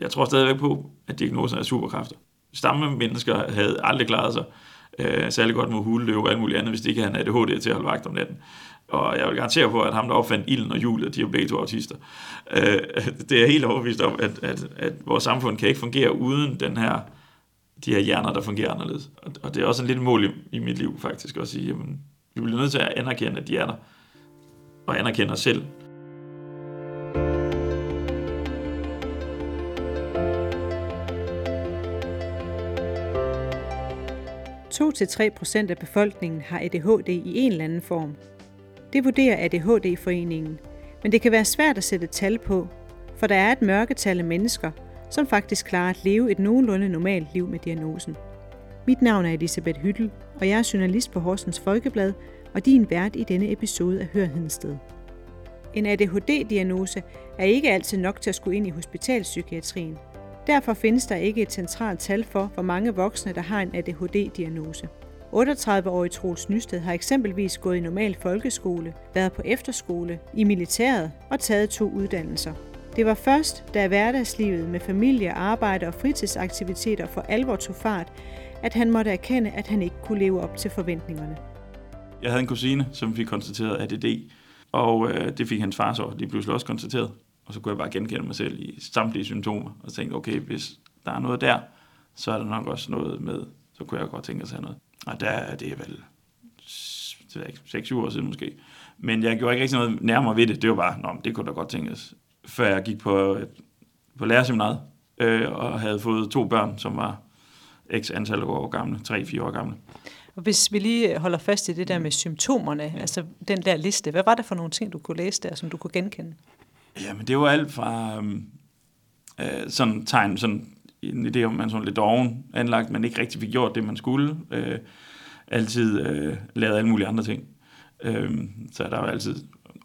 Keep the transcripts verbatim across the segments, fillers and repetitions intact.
Jeg tror stadigvæk på, at diagnosen er superkræfter. Stamme mennesker havde aldrig klaret sig øh, særlig godt med huleløv og alt muligt andet, hvis det ikke havde A D H D til at holde vagt om natten. Og jeg vil garantere på, at ham, der opfandt ilden og hjulet, de er begge to autister. Øh, det er helt overbevist om, at, at, at vores samfund kan ikke fungere uden den her, de her hjerner, der fungerer anderledes. Og, og det er også en lille mål i, i mit liv faktisk, at sige, jamen, vi bliver nødt til at anerkende, at de er der, og anerkende os selv. to til tre procent af befolkningen har A D H D i en eller anden form. Det vurderer A D H D-foreningen, men det kan være svært at sætte tal på, for der er et mørketal af mennesker, som faktisk klarer at leve et nogenlunde normalt liv med diagnosen. Mit navn er Elisabeth Hyttel, og jeg er journalist på Horsens Folkeblad, og din vært i denne episode af Hør Hedensted. En A D H D-diagnose er ikke altid nok til at skulle ind i hospitalspsykiatrien. Derfor findes der ikke et centralt tal for, hvor mange voksne, der har en A D H D-diagnose. otteogtredive-årige Troels Nysted har eksempelvis gået i normal folkeskole, været på efterskole, i militæret og taget to uddannelser. Det var først, da hverdagslivet med familie, arbejde og fritidsaktiviteter for alvor tog fart, at han måtte erkende, at han ikke kunne leve op til forventningerne. Jeg havde en kusine, som fik konstateret A D D, og det fik hans far så lige pludselig også konstateret. Og så kunne jeg bare genkende mig selv i samtlige symptomer, og tænkte, okay, hvis der er noget der, så er der nok også noget med, så kunne jeg godt tænke at sige noget. Og der er det vel seks syv år siden måske. Men jeg gjorde ikke rigtig noget nærmere ved det. Det var bare, nå, det kunne da godt tænkes. Før jeg gik på, på lærerseminaret, øh, og havde fået to børn, som var x antal år gamle, tre fire år gamle. Og hvis vi lige holder fast i det der med symptomerne, ja. Altså den der liste, hvad var der for nogle ting, du kunne læse der, som du kunne genkende? Jamen, det var alt fra øh, sådan tegn, sådan en idé om, man sådan lidt doven anlagt, man ikke rigtig fik gjort det, man skulle. Øh, altid øh, lavede alle mulige andre ting. Øh, så der var altid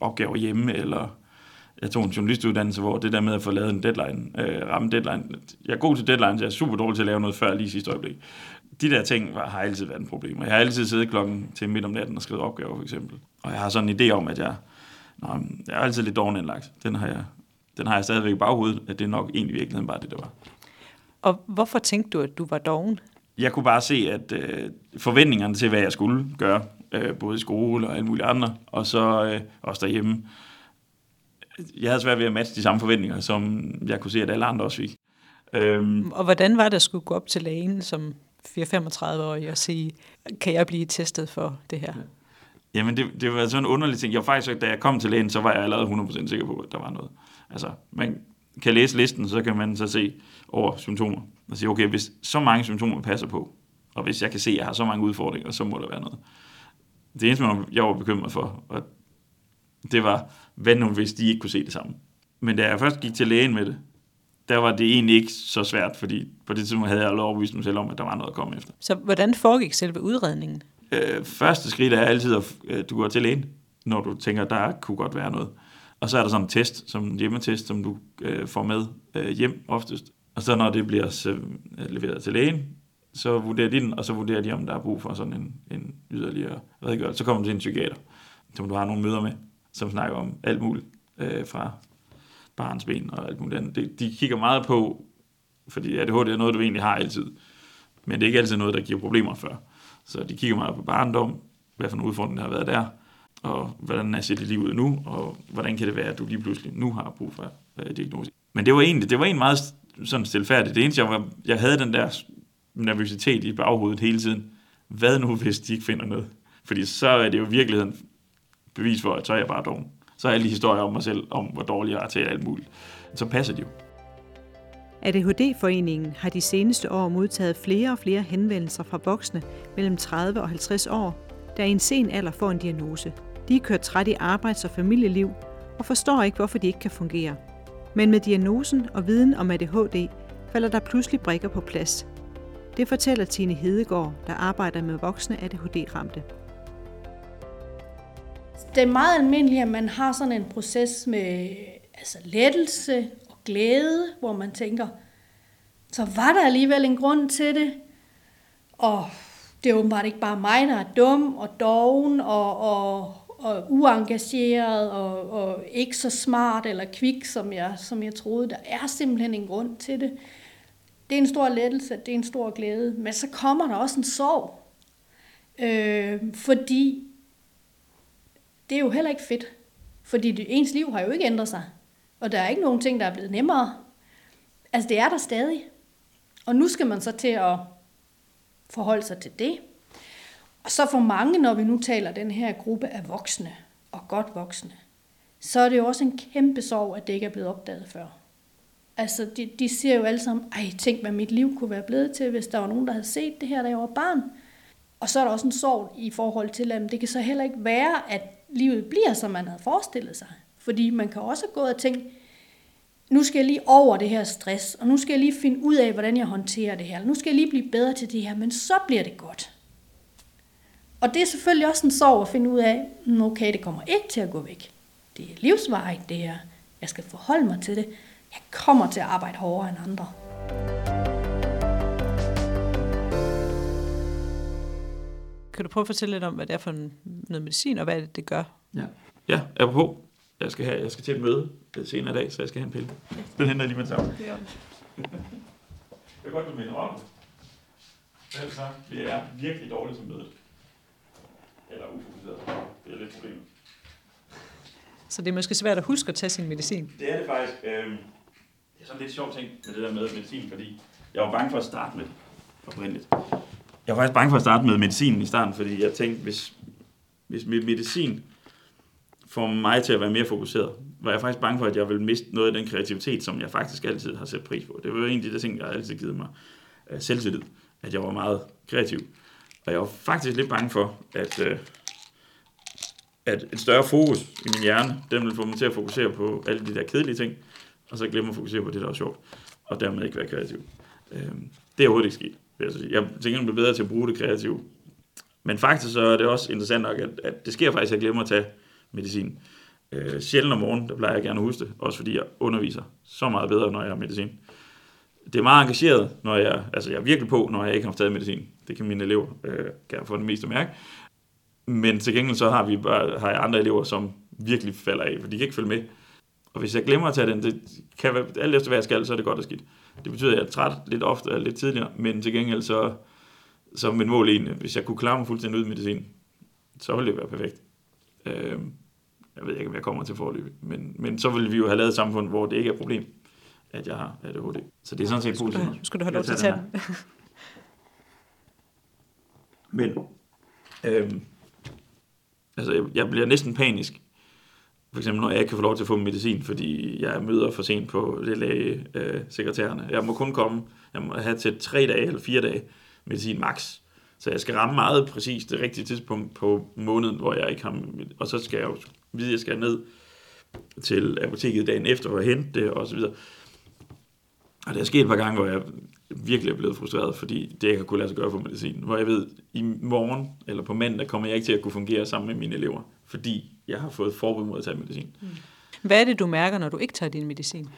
opgaver hjemme, eller jeg tog en journalistuddannelse, hvor det der med at få lavet en deadline, øh, ramme deadline. Jeg er god til deadline, så jeg er super dårlig til at lave noget før lige sidste øjeblik. De der ting var, har altid været en problem. Jeg har altid siddet klokken til midt om natten og skrevet opgaver, for eksempel. Og jeg har sådan en idé om, at jeg Nå, jeg er altid lidt dårlig anlagt. Den har jeg, den har jeg stadigvæk i baghovedet, at det nok egentlig i virkeligheden bare det, der var. Og hvorfor tænkte du, at du var doven? Jeg kunne bare se, at øh, forventningerne til, hvad jeg skulle gøre, øh, både i skole og alle mulige andre, og så øh, også derhjemme. Jeg havde svært ved at matche de samme forventninger, som jeg kunne se, at alle andre også fik. Øhm. Og hvordan var det at skulle gå op til lægen som fireogtredive-årig og sige, kan jeg blive testet for det her? Ja. Jamen, det, det var sådan en underlig ting. Jeg faktisk, da jeg kom til lægen, så var jeg allerede hundrede procent sikker på, at der var noget. Altså, man kan læse listen, så kan man så se over symptomer. Og sige, okay, hvis så mange symptomer passer på, og hvis jeg kan se, at jeg har så mange udfordringer, så må der være noget. Det eneste, jeg var bekymret for, og det var, hvad nu, hvis de ikke kunne se det samme. Men da jeg først gik til lægen med det, der var det egentlig ikke så svært, fordi på det tidspunkt havde jeg allerede overbevist mig selv om, at der var noget at komme efter. Så hvordan foregik selve udredningen? Øh, første skridt er altid, at øh, du går til lægen, når du tænker, der kunne godt være noget. Og så er der sådan en test, som en hjemmetest, som du øh, får med øh, hjem oftest. Og så når det bliver øh, leveret til lægen, så vurderer de den, og så vurderer de, om der er brug for sådan en, en yderligere redegørelse. Så kommer du til en psykiater, som du har nogle møder med, som snakker om alt muligt øh, fra barns ben og alt muligt andet. De, de kigger meget på, fordi A D H D er noget, du egentlig har altid. Men det er ikke altid noget, der giver problemer før. Så de kigger meget på barndom, hvad for en udfordring der har været der, og hvordan er sit liv ud nu, og hvordan kan det være, at du lige pludselig nu har brug for øh, diagnose. Men det var egentlig, det var egentlig meget sådan stilfærdigt. Det eneste, jeg, var, jeg havde den der nervøsitet i baghovedet hele tiden. Hvad nu, hvis de ikke finder noget? Fordi så er det jo virkeligheden bevis for, at så er jeg bare doven. Så er alle de historier om mig selv, om hvor dårlig jeg er til alt muligt. Så passer det jo. A D H D-foreningen har de seneste år modtaget flere og flere henvendelser fra voksne mellem tredive og halvtreds år, der i en sen alder får en diagnose. De er kørt træt i arbejds- og familieliv og forstår ikke, hvorfor de ikke kan fungere. Men med diagnosen og viden om A D H D falder der pludselig brikker på plads. Det fortæller Tine Hedegaard, der arbejder med voksne A D H D-ramte. Det er meget almindeligt, at man har sådan en proces med altså lettelse, glæde, hvor man tænker, så var der alligevel en grund til det, og det er åbenbart ikke bare mig, der er dum og doven og, og, og uengageret og, og ikke så smart eller kvik, som jeg, som jeg troede. Der er simpelthen en grund til det. Det er en stor lettelse, det er en stor glæde, men så kommer der også en sorg. Øh, fordi det er jo heller ikke fedt. Fordi det, ens liv har jo ikke ændret sig. Og der er ikke nogen ting, der er blevet nemmere. Altså det er der stadig. Og nu skal man så til at forholde sig til det. Og så for mange, når vi nu taler den her gruppe af voksne, og godt voksne, så er det jo også en kæmpe sorg, at det ikke er blevet opdaget før. Altså, de, de siger jo alle sammen, ej, tænk, hvad mit liv kunne være blevet til, hvis der var nogen, der havde set det her, da jeg var barn. Og så er der også en sorg i forhold til, at det kan så heller ikke være, at livet bliver, som man havde forestillet sig. Fordi man kan også gå og tænke, nu skal jeg lige over det her stress, og nu skal jeg lige finde ud af, hvordan jeg håndterer det her, eller nu skal jeg lige blive bedre til det her, men så bliver det godt. Og det er selvfølgelig også en sorg at finde ud af, okay, det kommer ikke til at gå væk. Det er livsvarigt, det her. Jeg skal forholde mig til det. Jeg kommer til at arbejde hårdere end andre. Kan du prøve at fortælle lidt om, hvad det er for noget medicin, og hvad det, det gør? Ja, ja apropos. Jeg skal, have, jeg skal til et møde senere i dag, så jeg skal have en pille. Den henter jeg lige med sammen. Det er godt, du minder om det. Ellers så bliver jeg virkelig dårlig til mødet. Eller ufokuseret. Det er lidt problemet. Så det er måske svært at huske at tage sin medicin? Det er det faktisk. Øh, det er sådan lidt sjovt ting med det der med medicin, fordi jeg var bange for at starte med det. Oprindeligt. Jeg var faktisk bange for at starte med medicinen i starten, fordi jeg tænkte, hvis, hvis mit medicin får mig til at være mere fokuseret, var jeg faktisk bange for, at jeg ville miste noget af den kreativitet, som jeg faktisk altid har sat pris på. Det var jo egentlig det ting, der altid givet mig øh, selvtillid, at jeg var meget kreativ. Og jeg var faktisk lidt bange for, at, øh, at et større fokus i min hjerne, den ville få mig til at fokusere på alle de der kedelige ting, og så glemme at fokusere på det, der var sjovt, og dermed ikke være kreativ. Øh, det er overhovedet ikke sket. Jeg tænker, at jeg bliver bedre til at bruge det kreative. Men faktisk så er det også interessant nok, at, at det sker faktisk, at jeg glemmer at tage medicin. Øh, sjældent om morgenen, der plejer jeg gerne at huske det, også fordi jeg underviser så meget bedre, når jeg har medicin. Det er meget engageret, når jeg, altså jeg er virkelig på, når jeg ikke har taget medicin. Det kan mine elever øh, gerne få det mest at mærke. Men til gengæld så har, vi bare, har jeg andre elever, som virkelig falder af, for de kan ikke følge med. Og hvis jeg glemmer at tage den, det kan være, alt efter hvad jeg skal, så er det godt og skidt. Det betyder, at jeg er træt lidt ofte og lidt tidligere, men til gengæld så, så er mit mål egentlig, hvis jeg kunne klare mig fuldstændig ud med medicin, så ville det være perfekt. Øh, Jeg ved ikke, om jeg kommer til forløbet, men, men så ville vi jo have lavet et samfund, hvor det ikke er et problem, at jeg har A D H D. Så det er sådan set positivt. Skulle, skulle du have lov til at tage den? Men, øhm, altså, jeg, jeg bliver næsten panisk, for eksempel når jeg ikke kan få lov til at få medicin, fordi jeg møder for sent på det læge, øh, sekretærerne. Jeg må kun komme, jeg må have til tre dage eller fire dage medicin max. Så jeg skal ramme meget præcist det rigtige tidspunkt på måneden, hvor jeg ikke har... Og så skal jeg jo vide, at jeg skal ned til apoteket dagen efter og hente det, og så videre. Og det er sket et par gange, hvor jeg virkelig er blevet frustreret, fordi det, jeg har kunnet lade sig gøre for medicin. Hvor jeg ved, i morgen eller på mandag kommer jeg ikke til at kunne fungere sammen med mine elever, fordi jeg har fået forbud mod at tage medicin. Hvad er det, du mærker, når du ikke tager din medicin?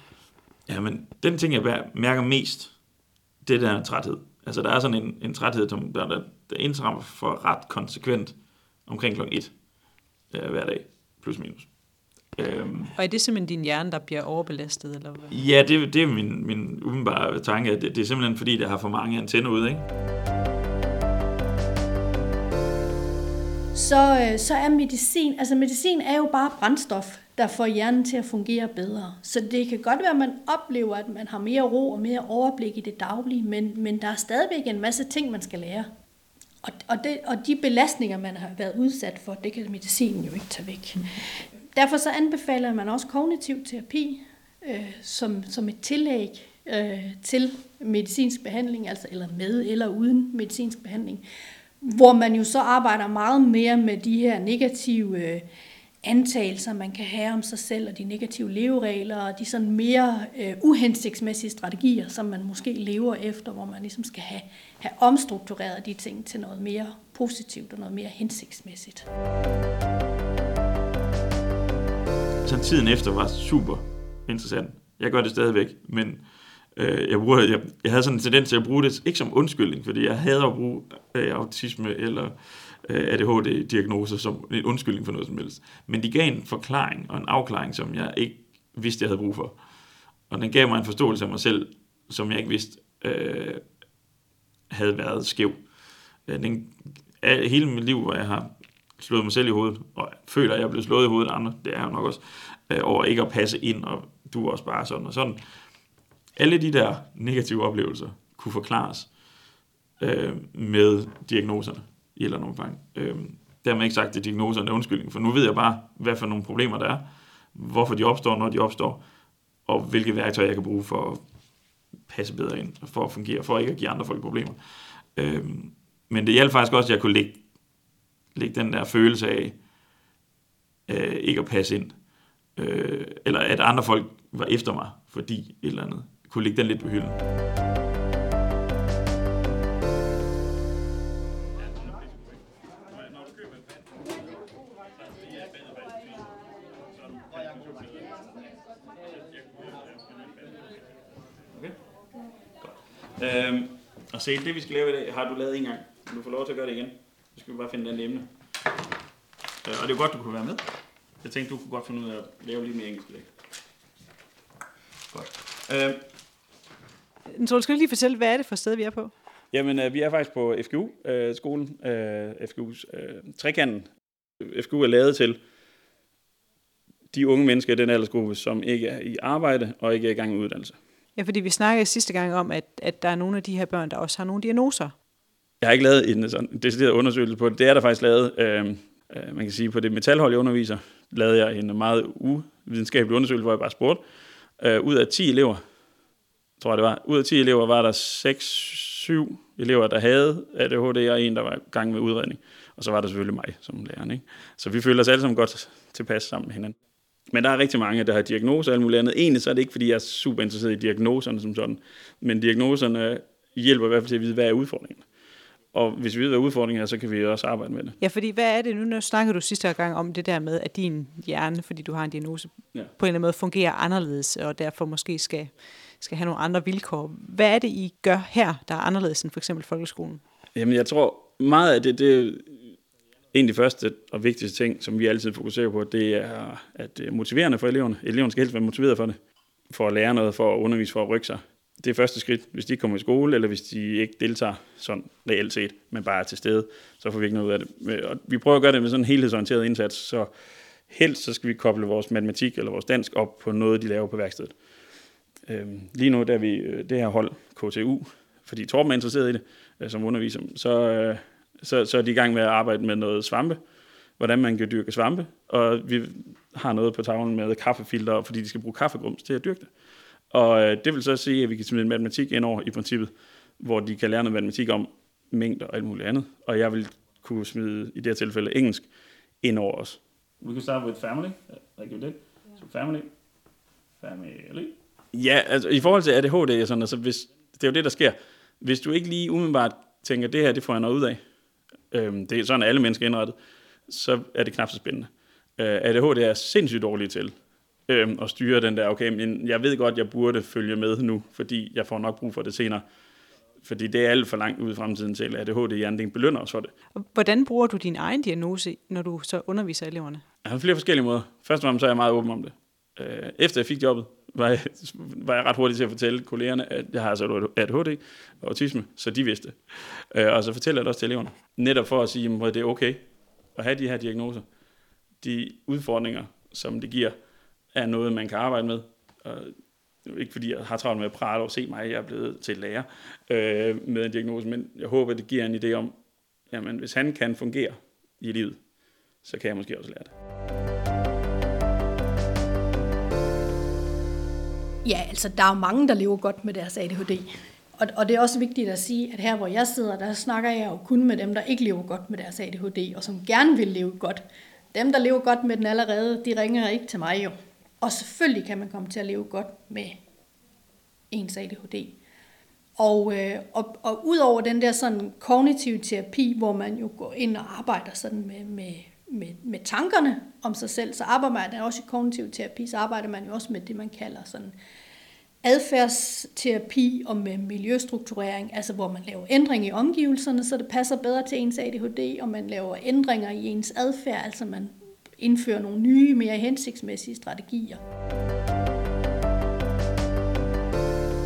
Jamen, den ting, jeg mærker mest, det er den her træthed. Altså, der er sådan en, en træthed, der, der, der indtrammer for ret konsekvent omkring klokken et øh, hver dag, plus minus. Øhm, og er det simpelthen din hjerne, der bliver overbelastet? Eller hvad? Ja, det, det er min, min umiddelbare tanke, at det, det er simpelthen fordi, der har for mange antenner ude, ikke? Så, øh, så er medicin, altså medicin er jo bare brændstof, der får hjernen til at fungere bedre. Så det kan godt være, at man oplever, at man har mere ro og mere overblik i det daglige, men, men der er stadigvæk en masse ting, man skal lære. Og, og, det, og de belastninger, man har været udsat for, det kan medicinen jo ikke tage væk. Derfor så anbefaler man også kognitiv terapi øh, som, som et tillæg øh, til medicinsk behandling, altså eller med eller uden medicinsk behandling, hvor man jo så arbejder meget mere med de her negative øh, antagelser, man kan have om sig selv, og de negative leveregler, og de sådan mere øh, uhensigtsmæssige strategier, som man måske lever efter, hvor man ligesom skal have, have omstruktureret de ting til noget mere positivt og noget mere hensigtsmæssigt. Så tiden efter var super interessant. Jeg gør det stadigvæk, men øh, jeg, bruger, jeg, jeg havde sådan en tendens til at bruge det ikke som undskyldning, fordi jeg hader at bruge øh, autisme eller A D H D-diagnose som en undskyldning for noget som helst. Men de gav en forklaring og en afklaring, som jeg ikke vidste, jeg havde brug for. Og den gav mig en forståelse af mig selv, som jeg ikke vidste øh, havde været skæv. Den, hele mit liv, hvor jeg har slået mig selv i hovedet, og føler, at jeg er blevet slået i hovedet af andre, det er jeg nok også, øh, over ikke at passe ind, og du er også bare sådan og sådan. Alle de der negative oplevelser kunne forklares øh, med diagnoserne i eller nogen gang. Øh, dermed ikke sagt, at diagnoserne er undskyldning, for nu ved jeg bare, hvad for nogle problemer der er, hvorfor de opstår, når de opstår, og hvilke værktøjer jeg kan bruge for at passe bedre ind, for at fungere, for ikke at give andre folk problemer. Øh, men det hjalp faktisk også, at jeg kunne lægge, lægge den der følelse af øh, ikke at passe ind, øh, eller at andre folk var efter mig, fordi et eller andet. Jeg kunne lægge den lidt på hylden. Øhm, og se, det vi skal lave i dag, har du lavet en gang. Du får lov til at gøre det igen. Så skal vi bare finde et andet emne. Øh, og det er godt, du kunne være med. Jeg tænkte, du kunne godt finde ud af at lave lidt mere engelsk i dag. Godt. Øhm. Troels, skal du lige fortælle, hvad er det for sted, vi er på? Jamen, øh, vi er faktisk på F G U-skolen. Øh, øh, F G U's øh, trekanten. F G U er lavet til de unge mennesker i den aldersgruppe, som ikke er i arbejde og ikke er i gang med uddannelse. Ja, fordi vi snakkede sidste gang om, at, at der er nogle af de her børn, der også har nogle diagnoser. Jeg har ikke lavet en sådan decideret undersøgelse på det. Det er der faktisk lavet, øh, øh, man kan sige, på det metalhold, jeg underviser, lavede jeg en meget uvidenskabelig undersøgelse, hvor jeg bare spurgte. Øh, ud af ti elever, tror jeg det var, ud af ti elever var der seks syv elever, der havde A D H D, og en, der var i gang med udredning. Og så var der selvfølgelig mig som læreren, ikke? Så vi føler os alle sammen godt tilpas sammen med hinanden. Men der er rigtig mange, der har diagnoser og alt muligt andet. Egentlig så er det ikke, fordi jeg er super interesseret i diagnoserne som sådan. Men diagnoserne hjælper i hvert fald til at vide, hvad er udfordringen. Og hvis vi ved, hvad udfordringen er, så kan vi også arbejde med det. Ja, fordi hvad er det nu? Nu snakkede du sidste gang om det der med, at din hjerne, fordi du har en diagnose, ja, på en eller anden måde fungerer anderledes, og derfor måske skal, skal have nogle andre vilkår. Hvad er det, I gør her, der er anderledes end for eksempel folkeskolen? Jamen, jeg tror meget af det, det er en af de første og vigtigste ting, som vi altid fokuserer på, det er, at det er motiverende for eleverne. Eleverne skal helst være motiveret for det, for at lære noget, for at undervise, for at rykke sig. Det er første skridt, hvis de kommer i skole, eller hvis de ikke deltager sådan reelt set, men bare er til stede, så får vi ikke noget ud af det. Og vi prøver at gøre det med sådan en helhedsorienteret indsats, så helst så skal vi koble vores matematik eller vores dansk op på noget, de laver på værkstedet. Lige nu, da vi det her hold, K T U, fordi Torben er interesseret i det, som underviser, så, så, så er de i gang med at arbejde med noget svampe, hvordan man kan dyrke svampe, og vi har noget på tavlen med kaffefilter, fordi de skal bruge kaffegrums til at dyrke det. Og det vil så sige, at vi kan smide matematik ind over i princippet, hvor de kan lære noget matematik om mængder og alt muligt andet. Og jeg vil kunne smide, i det her tilfælde, engelsk ind over os. We can start with family. Like you did. So family. Family. Ja, altså i forhold til A D H D og sådan, altså hvis, det er jo det, der sker. Hvis du ikke lige umiddelbart tænker, det her, det får jeg noget ud af. Øhm, det er sådan, at alle mennesker er indrettet. Så er det knap så spændende. Øh, A D H D er sindssygt dårligt til og styre den der, okay, men jeg ved godt, jeg burde følge med nu, fordi jeg får nok brug for det senere. Fordi det er alt for langt ude i fremtiden til, at A D H D-hjernen belønner os for det. Hvordan bruger du din egen diagnose, når du så underviser eleverne? Jeg har flere forskellige måder. Først og fremmest er jeg meget åben om det. Efter jeg fik jobbet, var jeg, var jeg ret hurtig til at fortælle kollegerne, at jeg har altså A D H D og autisme, så de vidste det. Og så fortæller jeg det også til eleverne. Netop for at sige, at det er okay at have de her diagnoser. De udfordringer, som det giver, er noget, man kan arbejde med. Og ikke fordi jeg har travlt med at prale og se mig, jeg er blevet til lærer øh, med en diagnose, men jeg håber, det giver en idé om, jamen hvis han kan fungere i livet, så kan jeg måske også lære det. Ja, altså der er jo mange, der lever godt med deres A D H D. Og, og det er også vigtigt at sige, at her hvor jeg sidder, der snakker jeg jo kun med dem, der ikke lever godt med deres A D H D, og som gerne vil leve godt. Dem, der lever godt med den allerede, de ringer ikke til mig jo. Og selvfølgelig kan man komme til at leve godt med ens A D H D. Og, øh, og, og ud over den der sådan kognitive terapi, hvor man jo går ind og arbejder sådan med, med, med, med tankerne om sig selv, så arbejder man også i kognitiv terapi, så arbejder man jo også med det, man kalder sådan adfærdsterapi og med miljøstrukturering, altså hvor man laver ændringer i omgivelserne, så det passer bedre til ens A D H D, og man laver ændringer i ens adfærd, altså man indfører nogle nye, mere hensigtsmæssige strategier.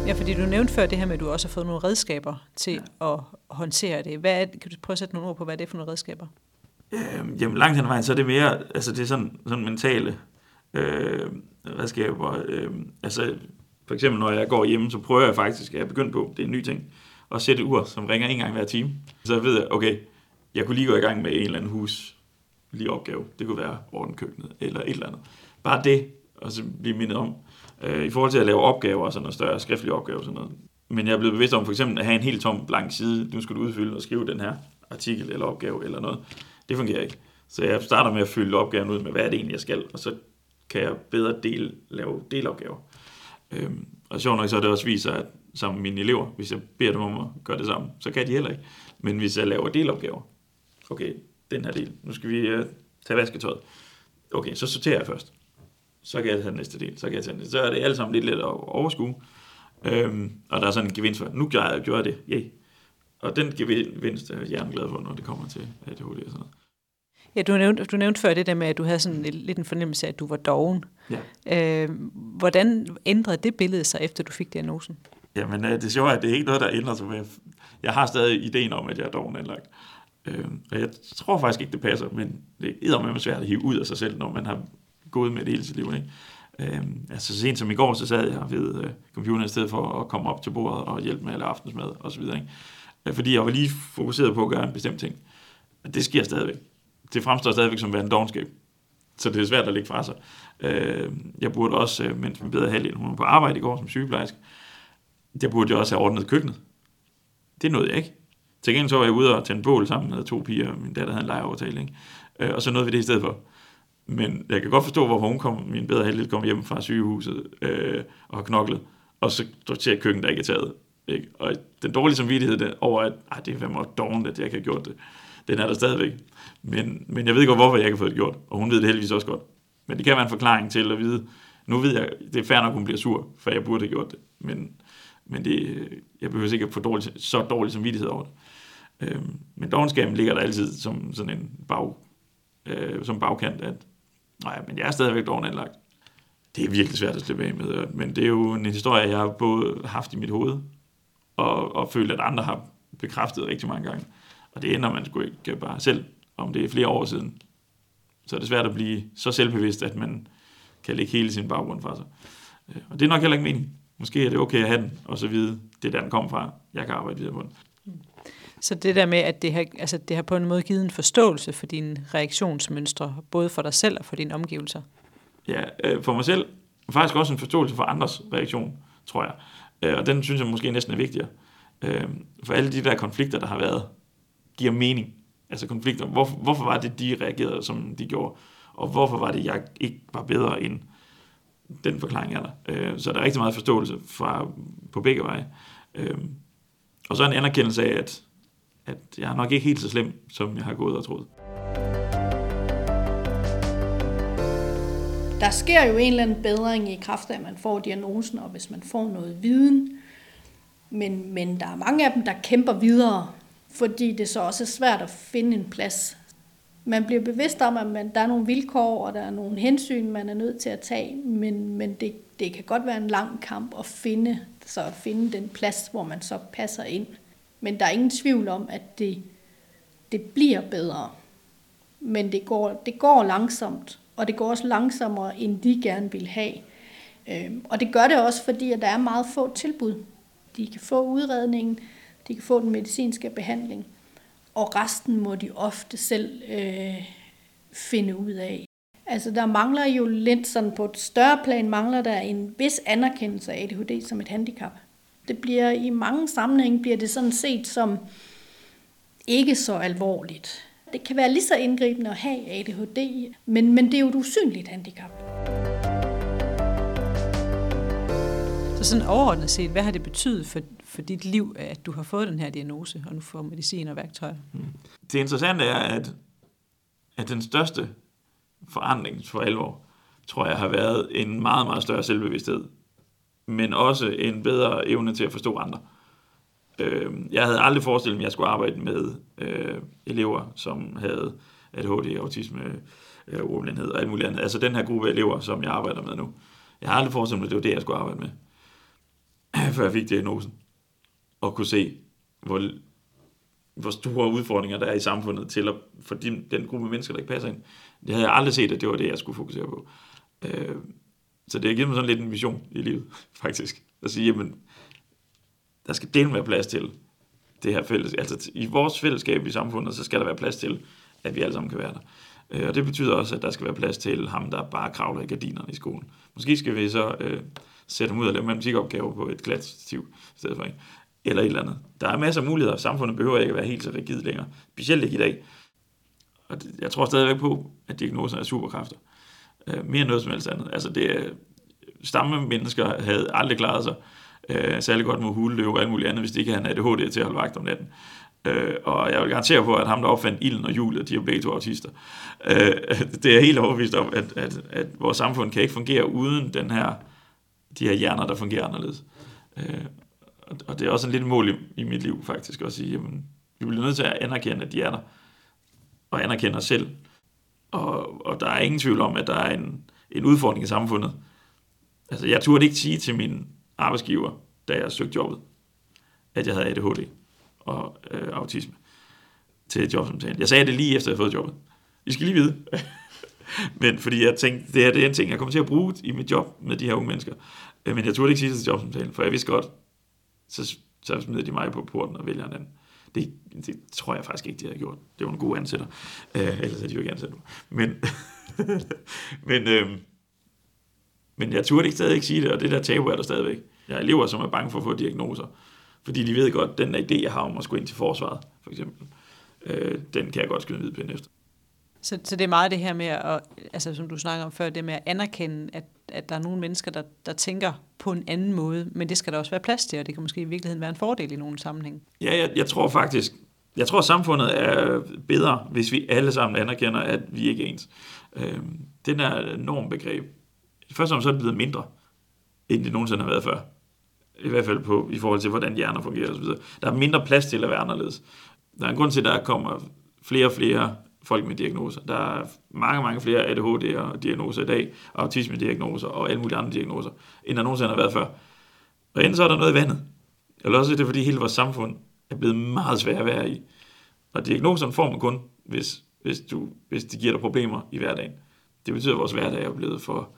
Ja, fordi du nævnte før det her med, at du også har fået nogle redskaber til ja. at håndtere det. Hvad er det? Kan du prøve at sætte nogle ord på, hvad det er for nogle redskaber? Øh, jamen langt hen ad vejen, så er det mere, altså det er sådan, sådan mentale øh, redskaber. Øh, altså for eksempel, når jeg går hjemme, så prøver jeg faktisk, at jeg er begyndt på, det er en ny ting, at sætte ur, som ringer en gang hver time. Så jeg ved, okay, jeg kunne lige gå i gang med en eller anden hus, lige opgave. Det kunne være ordenkøkkenet eller et eller andet. Bare det, og så blive mindet om. I forhold til at lave opgaver og sådan noget større, skriftlige opgaver og sådan noget. Men jeg er blevet bevidst om for eksempel at have en helt tom blank side, nu skal du udfylde og skrive den her artikel eller opgave eller noget. Det fungerer ikke. Så jeg starter med at fylde opgaven ud med, hvad er det egentlig, jeg skal, og så kan jeg bedre del, lave delopgaver. Øhm, og sjovt nok så er det også viser, at sammen med mine elever, hvis jeg beder dem om at gøre det sammen, så kan de heller ikke. Men hvis jeg laver delopgaver, okay, den her del, nu skal vi øh, tage vasketøjet. Okay, så sorterer jeg først. Så kan jeg tage den næste del, så kan jeg tage den næste. Så er det alle sammen lidt let at overskue. Øhm, og der er sådan en gevinst for, at nu jeg gjorde det, yay. Og den gevinst er hjernen glad for, når det kommer til A D H D og sådan noget. Ja, du nævnte, du nævnte før det der med, at du havde sådan lidt en fornemmelse af, at du var doven. Ja. Øh, hvordan ændrede det billede sig, efter du fik diagnosen? Jamen, det sjove er, at det er ikke noget, der ændrer sig. Jeg har stadig ideen om, at jeg er doven anlagt. Øh, og jeg tror faktisk ikke, det passer, men det er eddermame svært at hive ud af sig selv, når man har gået med det hele sit liv, ikke? Øhm, altså så sent som i går, så sad jeg ved øh, computeren i stedet for at komme op til bordet og hjælpe med alle aftensmad og så videre, ikke? Øh, fordi jeg var lige fokuseret på at gøre en bestemt ting. Det sker stadigvæk. Det fremstår stadigvæk som en dovenskab. Så det er svært at lægge fra sig. Øh, jeg burde også, øh, mens min bedre halvdel, hun var på arbejde i går som sygeplejerske, jeg burde jo også have ordnet køkkenet. Det nåede jeg ikke. Til gengæld så var jeg ude og tænde bål sammen med to piger, min datter havde en lejeaftale, ikke? Øh, og så nåede vi det i stedet for. Men jeg kan godt forstå, hvorfor hun kom, min bedre halvdel kom hjem fra sygehuset øh, og har knoklet, og så sorterer køkken, der ikke er taget. Ikke? Og den dårlige samvittighed der, over, at ah, det er fandme dårligt, at jeg ikke har gjort det, den er der stadigvæk. Men, men jeg ved godt, hvorfor jeg ikke har fået det gjort, og hun ved det heldigvis også godt. Men det kan være en forklaring til at vide, nu ved jeg, det er fair nok, hun bliver sur, for jeg burde have gjort det. Men, men det, jeg behøver ikke at få dårlig, så dårlig samvittighed over det. Øh, men dovenskaben ligger der altid som sådan en bag, øh, som bagkant, at nej, men jeg er stadigvæk doven anlagt. Det er virkelig svært at slippe af med, men det er jo en historie, jeg har både haft i mit hoved, og, og følt, at andre har bekræftet rigtig mange gange. Og det ændrer man sgu ikke bare selv, om det er flere år siden. Så er det svært at blive så selvbevidst, at man kan lægge hele sin baggrund fra sig. Og det er nok heller ikke meningen. Måske er det okay at have den, og så vide, det er der, den kom fra. Jeg kan arbejde videre på den. Så det der med, at det har, altså det har på en måde givet en forståelse for dine reaktionsmønstre, både for dig selv og for dine omgivelser? Ja, øh, for mig selv, og faktisk også en forståelse for andres reaktion, tror jeg. Øh, og den synes jeg måske næsten er vigtigere. Øh, for alle de der konflikter, der har været, giver mening. Altså konflikter, hvorfor, hvorfor var det, de reagerede, som de gjorde? Og hvorfor var det, jeg ikke var bedre end den forklaring, er der? Øh, så der er rigtig meget forståelse fra, på begge veje. Øh, og så en anerkendelse af, at at jeg er nok ikke helt så slem, som jeg har gået og troet. Der sker jo en eller anden bedring i kraft af, at man får diagnosen, og hvis man får noget viden. Men, men der er mange af dem, der kæmper videre, fordi det så også er svært at finde en plads. Man bliver bevidst om, at man, der er nogle vilkår, og der er nogle hensyn, man er nødt til at tage, men, men det, det kan godt være en lang kamp at finde, så at finde den plads, hvor man så passer ind. Men der er ingen tvivl om, at det, det bliver bedre. Men det går, det går langsomt, og det går også langsommere, end de gerne vil have. Øhm, og det gør det også, fordi at der er meget få tilbud. De kan få udredningen, de kan få den medicinske behandling, og resten må de ofte selv øh, finde ud af. Altså der mangler jo lidt sådan på et større plan, mangler der en vis anerkendelse af A D H D som et handicap. Det bliver i mange sammenhænge bliver det sådan set som ikke så alvorligt. Det kan være lige så indgribende at have A D H D, men, men det er jo et usynligt handicap. Så sådan overordnet set, hvad har det betydet for, for dit liv, at du har fået den her diagnose, og nu får medicin og værktøjer? Det interessante er, at, at den største forandring for alvor, tror jeg, har været en meget, meget større selvbevidsthed men også en bedre evne til at forstå andre. Jeg havde aldrig forestillet mig, at jeg skulle arbejde med øh, elever, som havde A D H D, autisme, øh, ordblindhed og alt muligt andet. Altså den her gruppe elever, som jeg arbejder med nu. Jeg har aldrig forestillet mig, at det var det, jeg skulle arbejde med, før jeg fik diagnosen. Og kunne se, hvor, hvor store udfordringer der er i samfundet til at, for de, den gruppe mennesker, der ikke passer ind. Det havde jeg aldrig set, at det var det, jeg skulle fokusere på. Øh, så det har givet mig sådan lidt en mission i livet, faktisk. At sige, jamen, der skal dele være plads til det her fællesskab. Altså i vores fællesskab i samfundet, så skal der være plads til, at vi alle sammen kan være der. Og det betyder også, at der skal være plads til ham, der bare kravler i gardinerne i skolen. Måske skal vi så øh, sætte ham ud og lave matematikopgaver på et glatstativ i stedet for en. Eller et eller andet. Der er masser af muligheder. Samfundet behøver ikke at være helt så rigid længere. Specielt ikke i dag. Og jeg tror stadigvæk på, at diagnosen er superkræfter. Øh, mere end noget som helst andet. Altså det, stamme mennesker havde aldrig klaret sig Øh, særlig godt med huleløv og alt muligt andet, hvis det ikke han havde A D H D til at holde vagt om natten. Øh, og jeg vil garantere på, at ham, der opfandt ilden og hjulet, de er begge to autister. Øh, det er jeg helt overbevist om, at, at, at vores samfund kan ikke fungere uden den her, de her hjerner, der fungerer anderledes. Øh, og det er også en lille mål i, i mit liv, faktisk, at sige, jamen, vi bliver nødt til at anerkende, at de er der, og anerkende os selv. Og, og der er ingen tvivl om, at der er en, en udfordring i samfundet. Altså, jeg turde ikke sige til min arbejdsgiver, da jeg søgte jobbet, at jeg havde A D H D og øh, autisme til jobsamtalen. Jeg sagde det lige efter, jeg havde fået jobbet. I skal lige vide. Men fordi jeg tænkte, det her det er en ting, jeg kommer til at bruge i mit job med de her unge mennesker. Men jeg turde ikke sige det til jobsamtalen, for jeg vidste godt, så, så smider de mig på porten og vælger en anden. Det, det tror jeg faktisk ikke, de havde gjort. Det var en god ansætter. Øh, ellers havde de jo ikke ansat nu. Men, men øh, Men jeg turde ikke stadig ikke sige det, og det der tabu er der stadigvæk. Jeg er elever, som er bange for at få diagnoser, fordi de ved godt, at den der idé, jeg har om at skulle ind til forsvaret, for eksempel, øh, den kan jeg godt skyde en hvidpind efter. Så, så det er meget det her med, at, altså, som du snakker om før, det med at anerkende, at, at der er nogle mennesker, der, der tænker på en anden måde, men det skal der også være plads til, og det kan måske i virkeligheden være en fordel i nogle sammenhæng. Ja, jeg, jeg tror faktisk, jeg tror samfundet er bedre, hvis vi alle sammen anerkender, at vi ikke er ens. Øh, den er normbegreb. Først og fremmest er det blevet mindre, end det nogensinde har været før. I hvert fald på, i forhold til, hvordan hjerner fungerer osv. Der er mindre plads til at være anderledes. Der er en grund til, at der kommer flere og flere folk med diagnoser. Der er mange, mange flere A D H D-diagnoser i dag, autisme-diagnoser og alle mulige andre diagnoser, end der nogensinde har været før. Og enten så er der noget i vandet. Eller også er det, fordi hele vores samfund er blevet meget svært at være i. Og diagnoserne får man kun, hvis, hvis, du, hvis det giver dig problemer i hverdagen. Det betyder, at vores hverdag er blevet for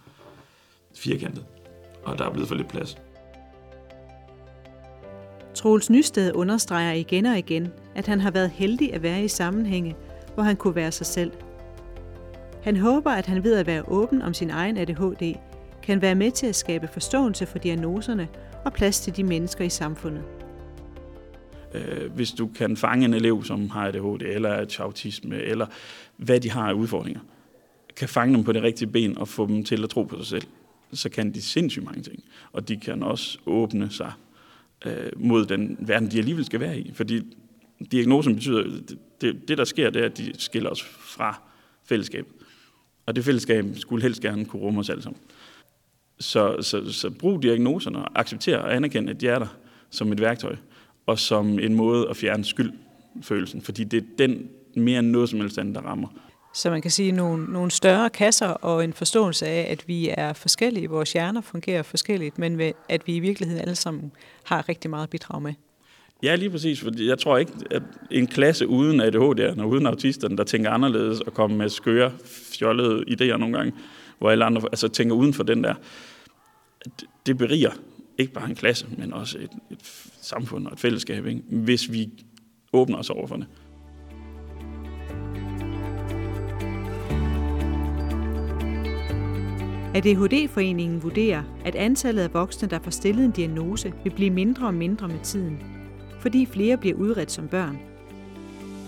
firkantet, og der er blevet for lidt plads. Troels Nysted understreger igen og igen, at han har været heldig at være i sammenhænge, hvor han kunne være sig selv. Han håber, at han ved at være åben om sin egen A D H D, kan være med til at skabe forståelse for diagnoserne og plads til de mennesker i samfundet. Hvis du kan fange en elev, som har A D H D eller autisme, eller hvad de har af udfordringer, kan fange dem på det rigtige ben og få dem til at tro på sig selv, så kan de sindssygt mange ting. Og de kan også åbne sig øh, mod den verden, de alligevel skal være i. Fordi diagnosen betyder, det, det der sker, det er, at de skiller os fra fællesskabet. Og det fællesskab skulle helst gerne kunne rumme os alle sammen. Så, så, så brug diagnoserne og accepter og anerkend, at de er der som et værktøj, og som en måde at fjerne skyldfølelsen. Fordi det er den mere end noget som helst andet, der rammer. Så man kan sige, nogle, nogle større kasser og en forståelse af, at vi er forskellige, vores hjerner fungerer forskelligt, men at vi i virkeligheden alle sammen har rigtig meget at bidrage med. Ja, lige præcis, for jeg tror ikke, at en klasse uden A D H D'erne og uden autisterne, der tænker anderledes og kommer med skøre, fjollede idéer nogle gange, hvor alle andre altså, tænker uden for den der, det beriger ikke bare en klasse, men også et, et samfund og et fællesskab, ikke? Hvis vi åbner os over for det. A D H D-foreningen vurderer, at antallet af voksne, der får stillet en diagnose, vil blive mindre og mindre med tiden, fordi flere bliver udredt som børn.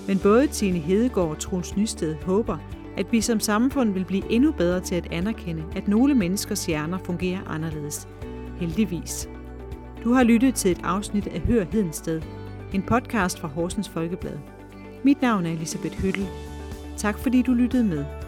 Men både Tine Hedegaard og Troels Nysted håber, at vi som samfund vil blive endnu bedre til at anerkende, at nogle menneskers hjerner fungerer anderledes. Heldigvis. Du har lyttet til et afsnit af Hør Hedensted, en podcast fra Horsens Folkeblad. Mit navn er Elisabeth Hyttel. Tak fordi du lyttede med.